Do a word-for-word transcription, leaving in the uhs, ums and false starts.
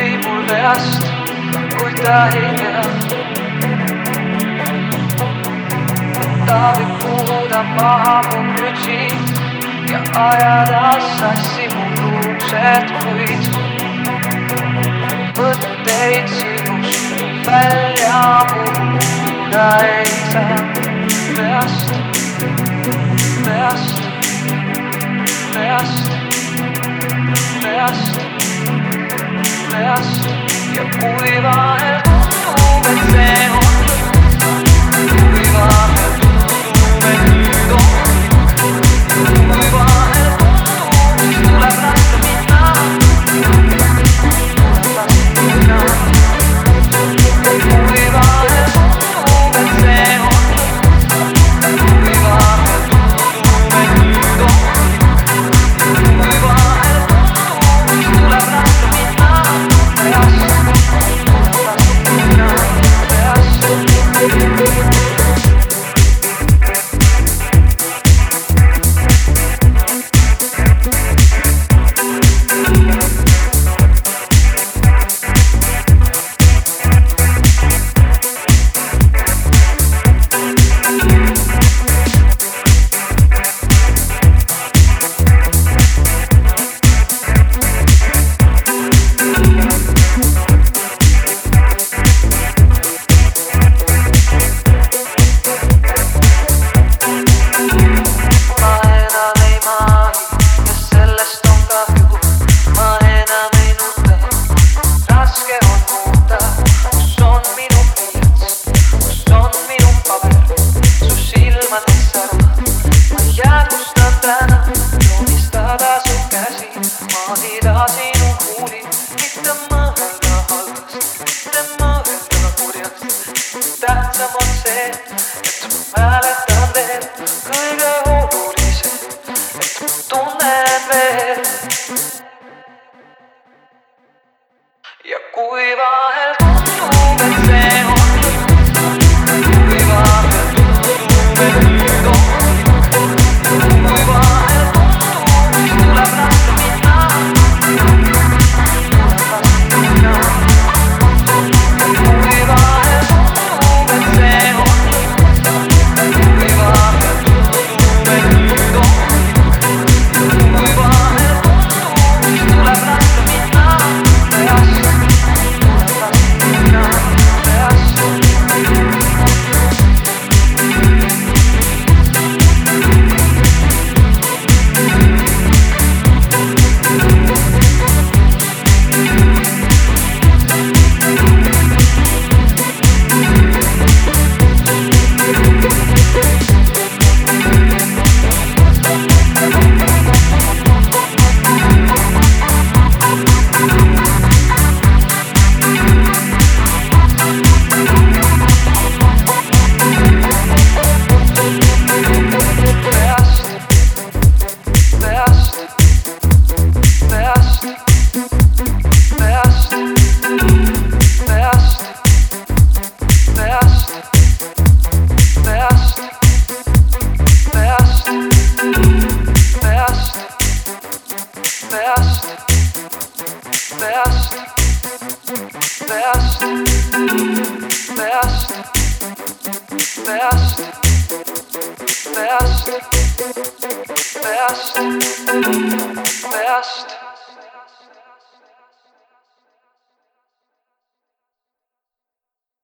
Ty volverás Cuida ella Tabi kuuda maha mun kytsi Ja ajada saisi mun luukset puit Võtteid sinust välja mun näitä Peast, peast, peast, peast, peast Ja kuivaa ne tuntuu, et ne on Kuivaa ne tuntuu, et nyt on Kuivaa ne tuntuu, et tulee näistä mitään Kuivaa ne tuntuu, et ne on Peast, peast, peast, peast.